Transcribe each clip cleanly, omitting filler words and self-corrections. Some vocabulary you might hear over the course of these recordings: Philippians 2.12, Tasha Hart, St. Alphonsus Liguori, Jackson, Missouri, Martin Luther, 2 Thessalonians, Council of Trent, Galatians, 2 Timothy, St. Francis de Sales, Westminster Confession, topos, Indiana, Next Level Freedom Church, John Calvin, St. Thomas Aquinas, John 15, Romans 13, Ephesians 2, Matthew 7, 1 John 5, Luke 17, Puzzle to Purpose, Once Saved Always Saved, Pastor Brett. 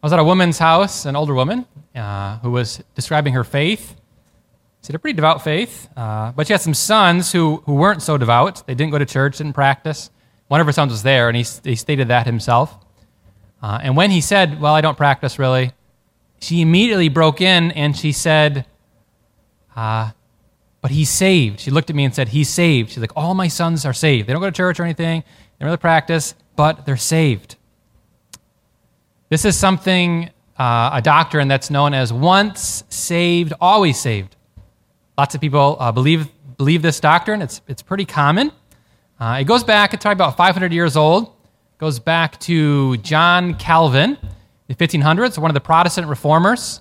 I was at a woman's house, an older woman, who was describing her faith. She had a pretty devout faith, but she had some sons who weren't so devout. They didn't go to church, didn't practice. One of her sons was there, and he stated that himself. And when he said, well, I don't practice really, she immediately broke in, and she said, but he's saved. She looked at me and said, he's saved. She's like, all my sons are saved. They don't go to church or anything. They don't really practice, but they're saved. This is something, a doctrine that's known as once saved, always saved. Lots of people believe this doctrine. It's pretty common. It goes back, it's probably about 500 years old. It goes back to John Calvin, the 1500s, one of the Protestant reformers.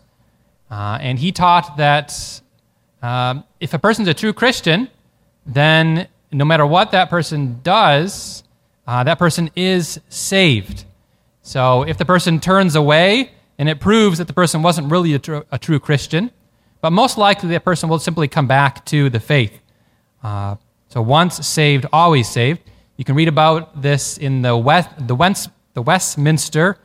And he taught that if a person's a true Christian, then no matter what that person does, that person is saved. So if the person turns away, and it proves that the person wasn't really a true Christian, but most likely that person will simply come back to the faith. So once saved, always saved. You can read about this in the Westminster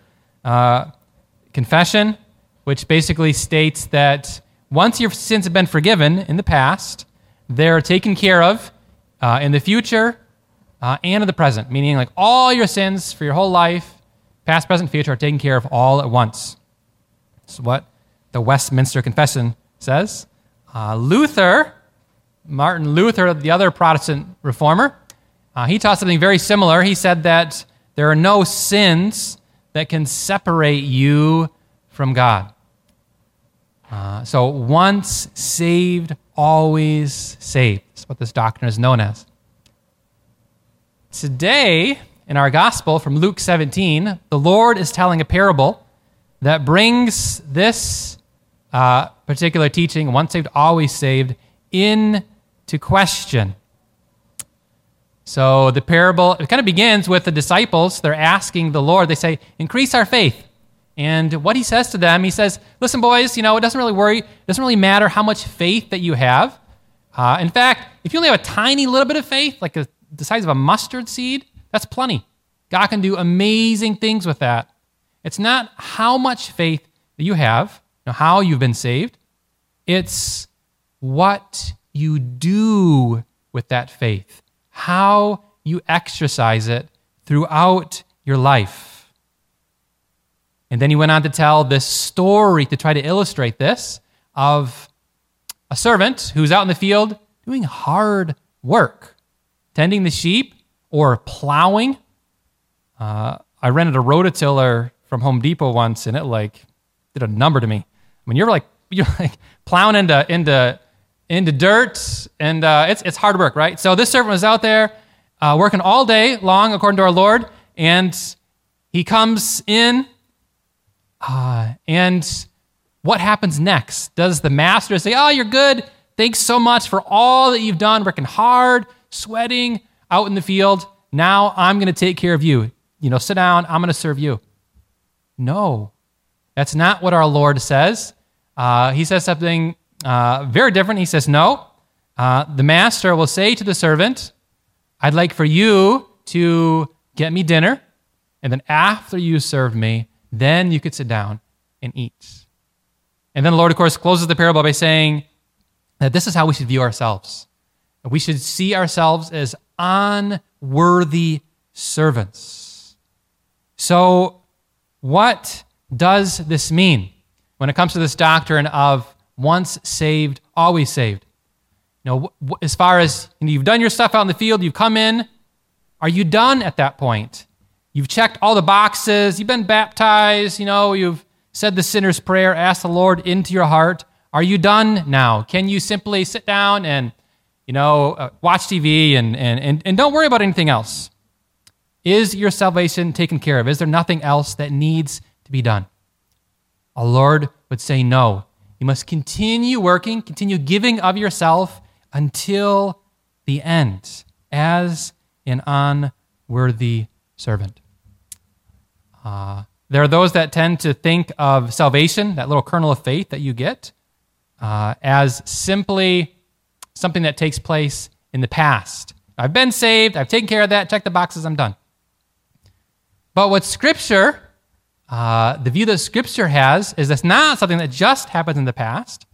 Confession, which basically states that once your sins have been forgiven in the past, they're taken care of in the future and in the present, meaning like all your sins for your whole life, past, present, future, are taken care of all at once. That's what the Westminster Confession says. Martin Luther, the other Protestant reformer, he taught something very similar. He said that there are no sins that can separate you from God. So once saved, always saved. That's what this doctrine is known as. Today, in our gospel from Luke 17, the Lord is telling a parable that brings this particular teaching, once saved, always saved, into question. So the parable, it kind of begins with the disciples. They're asking the Lord, they say, increase our faith. And what he says to them, he says, listen, boys, you know, it doesn't really matter how much faith that you have. In fact, if you only have a tiny little bit of faith, like the size of a mustard seed, that's plenty. God can do amazing things with that. It's not how much faith that you have, how you've been saved. It's what you do with that faith, how you exercise it throughout your life. And then he went on to tell this story to try to illustrate this of a servant who's out in the field doing hard work, tending the sheep, or plowing. I rented a rototiller from Home Depot once, and it did a number to me. I mean, you're plowing into dirt, and it's hard work, right? So this servant was out there working all day long, according to our Lord, and he comes in. And what happens next? Does the master say, "Oh, you're good. Thanks so much for all that you've done, working hard, sweating out in the field. Now I'm going to take care of you. Sit down. I'm going to serve you"? No, that's not what our Lord says. He says something very different. He says, no, the master will say to the servant, "I'd like for you to get me dinner, and then after you serve me, then you could sit down and eat." And then the Lord, of course, closes the parable by saying that this is how we should view ourselves. We should see ourselves as unworthy servants. So what does this mean when it comes to this doctrine of once saved, always saved? As far as you've done your stuff out in the field, you've come in, are you done at that point? You've checked all the boxes, you've been baptized, you've said the sinner's prayer, asked the Lord into your heart. Are you done now? Can you simply sit down and watch TV and don't worry about anything else? Is your salvation taken care of? Is there nothing else that needs to be done? Our Lord would say no. You must continue working, continue giving of yourself until the end as an unworthy servant. There are those that tend to think of salvation, that little kernel of faith that you get, as simply something that takes place in the past. I've been saved, I've taken care of that, check the boxes, I'm done. But what Scripture The view that Scripture has is that's not something that just happens in the past.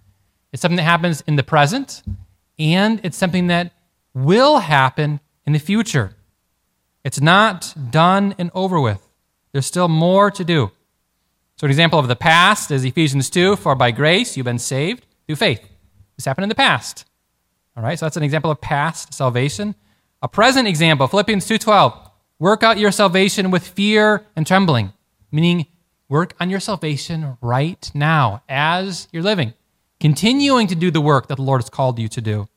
It's something that happens in the present, and it's something that will happen in the future. It's not done and over with. There's still more to do. So an example of the past is Ephesians 2, for by grace you've been saved through faith. This happened in the past. All right, so that's an example of past salvation. A present example, Philippians 2.12, work out your salvation with fear and trembling, meaning work on your salvation right now as you're living, continuing to do the work that the Lord has called you to do.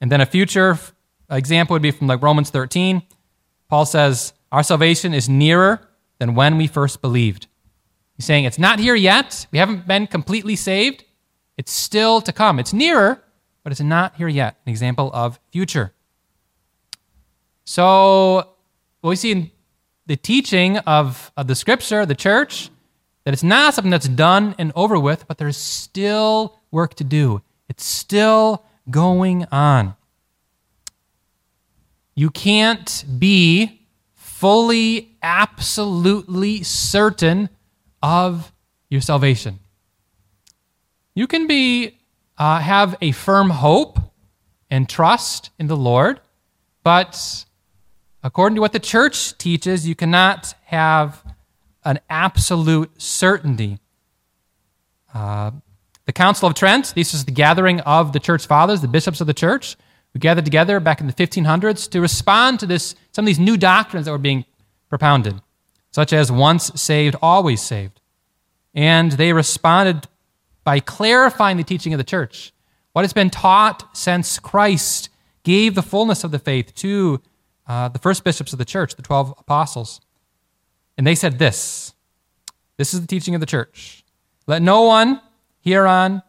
And then a future example would be from like Romans 13. Paul says, our salvation is nearer than when we first believed. He's saying it's not here yet. We haven't been completely saved. It's still to come. It's nearer, but it's not here yet. An example of future. So what we see in the teaching of the Scripture, the church, that it's not something that's done and over with, but there's still work to do. It's still going on. You can't be fully, absolutely certain of your salvation. You can be have a firm hope and trust in the Lord, but according to what the church teaches, you cannot have an absolute certainty. The Council of Trent, this is the gathering of the church fathers, the bishops of the church, who gathered together back in the 1500s to respond to some of these new doctrines that were being propounded, such as once saved, always saved. And they responded by clarifying the teaching of the church, what has been taught since Christ gave the fullness of the faith to the first bishops of the church, the 12 apostles. And they said this, this is the teaching of the church. Let no one hereon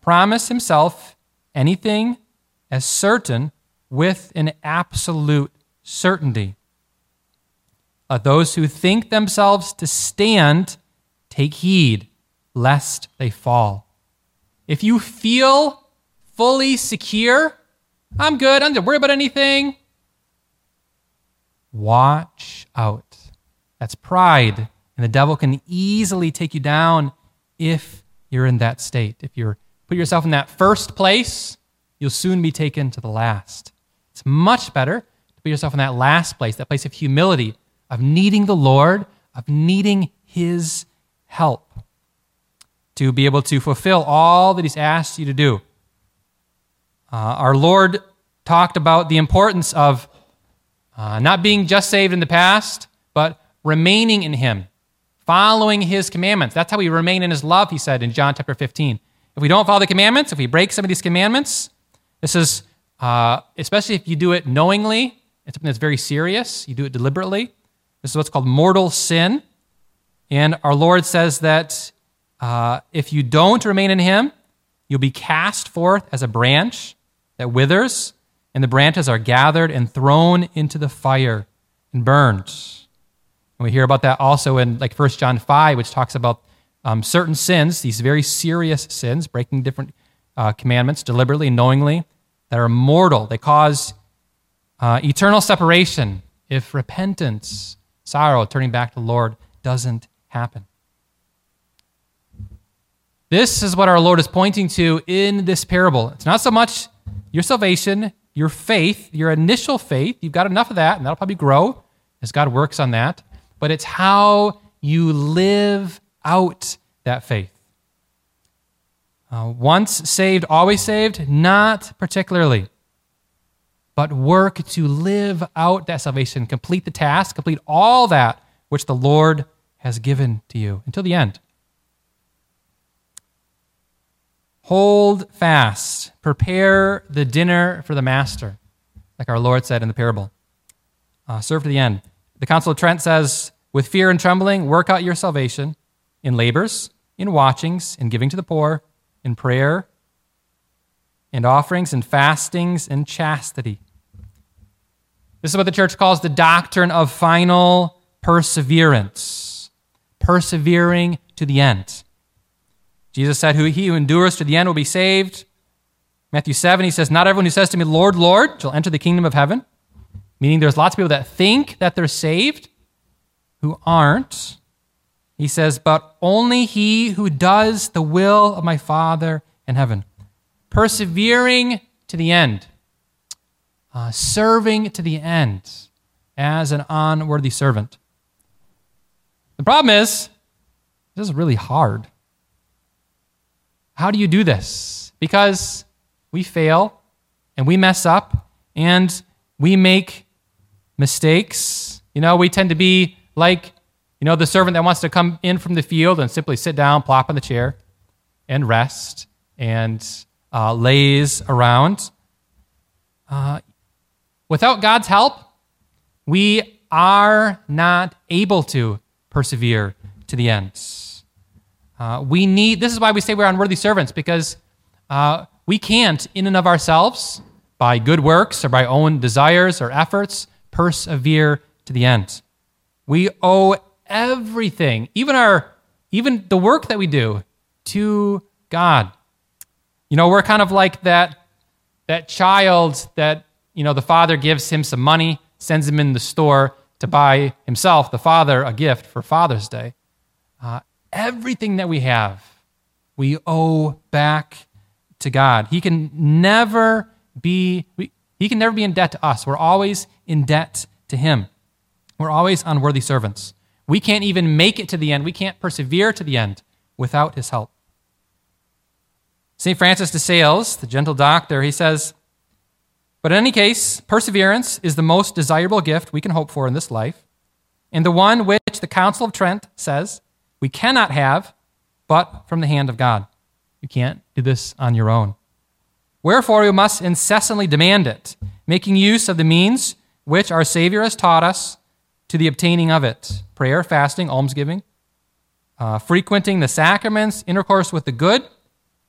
promise himself anything as certain with an absolute certainty. Let those who think themselves to stand take heed, lest they fall. If you feel fully secure, I'm good, I don't have to worry about anything, watch out. That's pride, and the devil can easily take you down if you're in that state. If you put yourself in that first place, you'll soon be taken to the last. It's much better to put yourself in that last place, that place of humility, of needing the Lord, of needing His help to be able to fulfill all that He's asked you to do. Our Lord talked about the importance of not being just saved in the past, but remaining in Him, following His commandments. That's how we remain in His love, He said in John chapter 15. If we don't follow the commandments, if we break some of these commandments, this is, especially if you do it knowingly, it's something that's very serious, you do it deliberately. This is what's called mortal sin. And our Lord says that if you don't remain in Him, you'll be cast forth as a branch that withers, and the branches are gathered and thrown into the fire and burned. And we hear about that also in like 1 John 5, which talks about certain sins, these very serious sins, breaking different commandments deliberately, knowingly, that are mortal. They cause eternal separation if repentance, sorrow, turning back to the Lord doesn't happen. This is what our Lord is pointing to in this parable. It's not so much your salvation, your faith, your initial faith. You've got enough of that, and that'll probably grow as God works on that. But it's how you live out that faith. Once saved, always saved? Not particularly. But work to live out that salvation. Complete the task. Complete all that which the Lord has given to you until the end. Hold fast. Prepare the dinner for the master, like our Lord said in the parable. Serve to the end. The Council of Trent says, with fear and trembling, work out your salvation in labors, in watchings, in giving to the poor, in prayer, and offerings, and fastings, and chastity. This is what the church calls the doctrine of final perseverance, persevering to the end. Jesus said, he who endures to the end will be saved. Matthew 7, He says, not everyone who says to me, Lord, Lord, shall enter the kingdom of heaven. Meaning there's lots of people that think that they're saved who aren't. He says, but only he who does the will of my Father in heaven, persevering to the end, serving to the end as an unworthy servant. The problem is, this is really hard. How do you do this? Because we fail and we mess up and we make mistakes. You know, we tend to be like, you know, the servant that wants to come in from the field and simply sit down, plop on the chair and rest and laze around. Without God's help, we are not able to persevere to the end. This is why we say we're unworthy servants, because we can't, in and of ourselves, by good works or by own desires or efforts, persevere to the end. We owe everything, even the work that we do, to God. You know, we're kind of like that child that, you know, the father gives him some money, sends him in the store to buy himself, the father, a gift for Father's Day. Everything that we have, we owe back to God. He can never be in debt to us. We're always in debt to him. We're always unworthy servants. We can't even make it to the end. We can't persevere to the end without his help. St. Francis de Sales, the gentle doctor, he says, but in any case, perseverance is the most desirable gift we can hope for in this life, and the one which the Council of Trent says we cannot have but from the hand of God. You can't do this on your own. Wherefore, we must incessantly demand it, making use of the means which our Savior has taught us to the obtaining of it, prayer, fasting, almsgiving, frequenting the sacraments, intercourse with the good,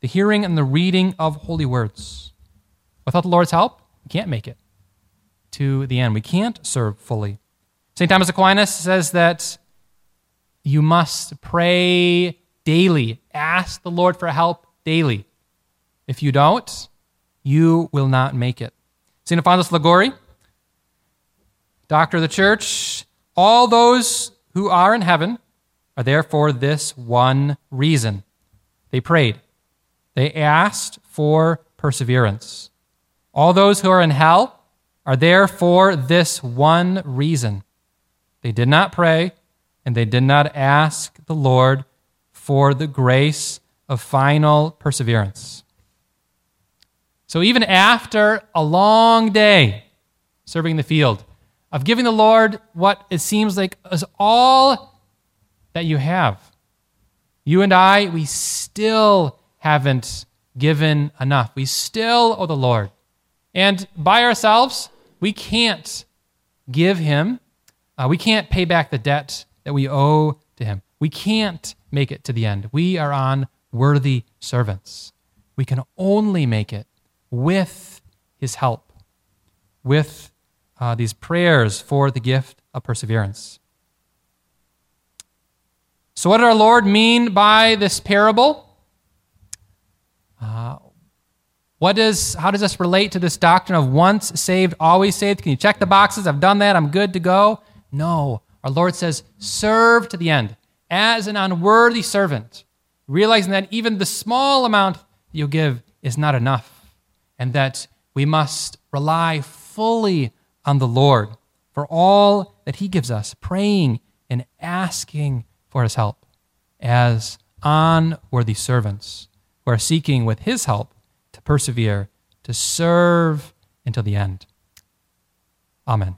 the hearing and the reading of holy words. Without the Lord's help, we can't make it to the end. We can't serve fully. St. Thomas Aquinas says that you must pray daily. Ask the Lord for help daily. If you don't, you will not make it. St. Alphonsus Liguori, doctor of the church, all those who are in heaven are there for this one reason. They prayed. They asked for perseverance. All those who are in hell are there for this one reason. They did not pray, and they did not ask the Lord for the grace of final perseverance. So even after a long day serving in the field, of giving the Lord what it seems like is all that you have, you and I, we still haven't given enough. We still owe the Lord. And by ourselves, we can't give him, we can't pay back the debt that we owe to him. We can't make it to the end. We are unworthy servants. We can only make it with his help, with these prayers for the gift of perseverance. So what did our Lord mean by this parable? How does this relate to this doctrine of once saved, always saved? Can you check the boxes? I've done that. I'm good to go. No. Our Lord says, serve to the end as an unworthy servant, realizing that even the small amount you give is not enough, and that we must rely fully on the Lord for all that he gives us, praying and asking for his help as unworthy servants who are seeking with his help to persevere, to serve until the end. Amen.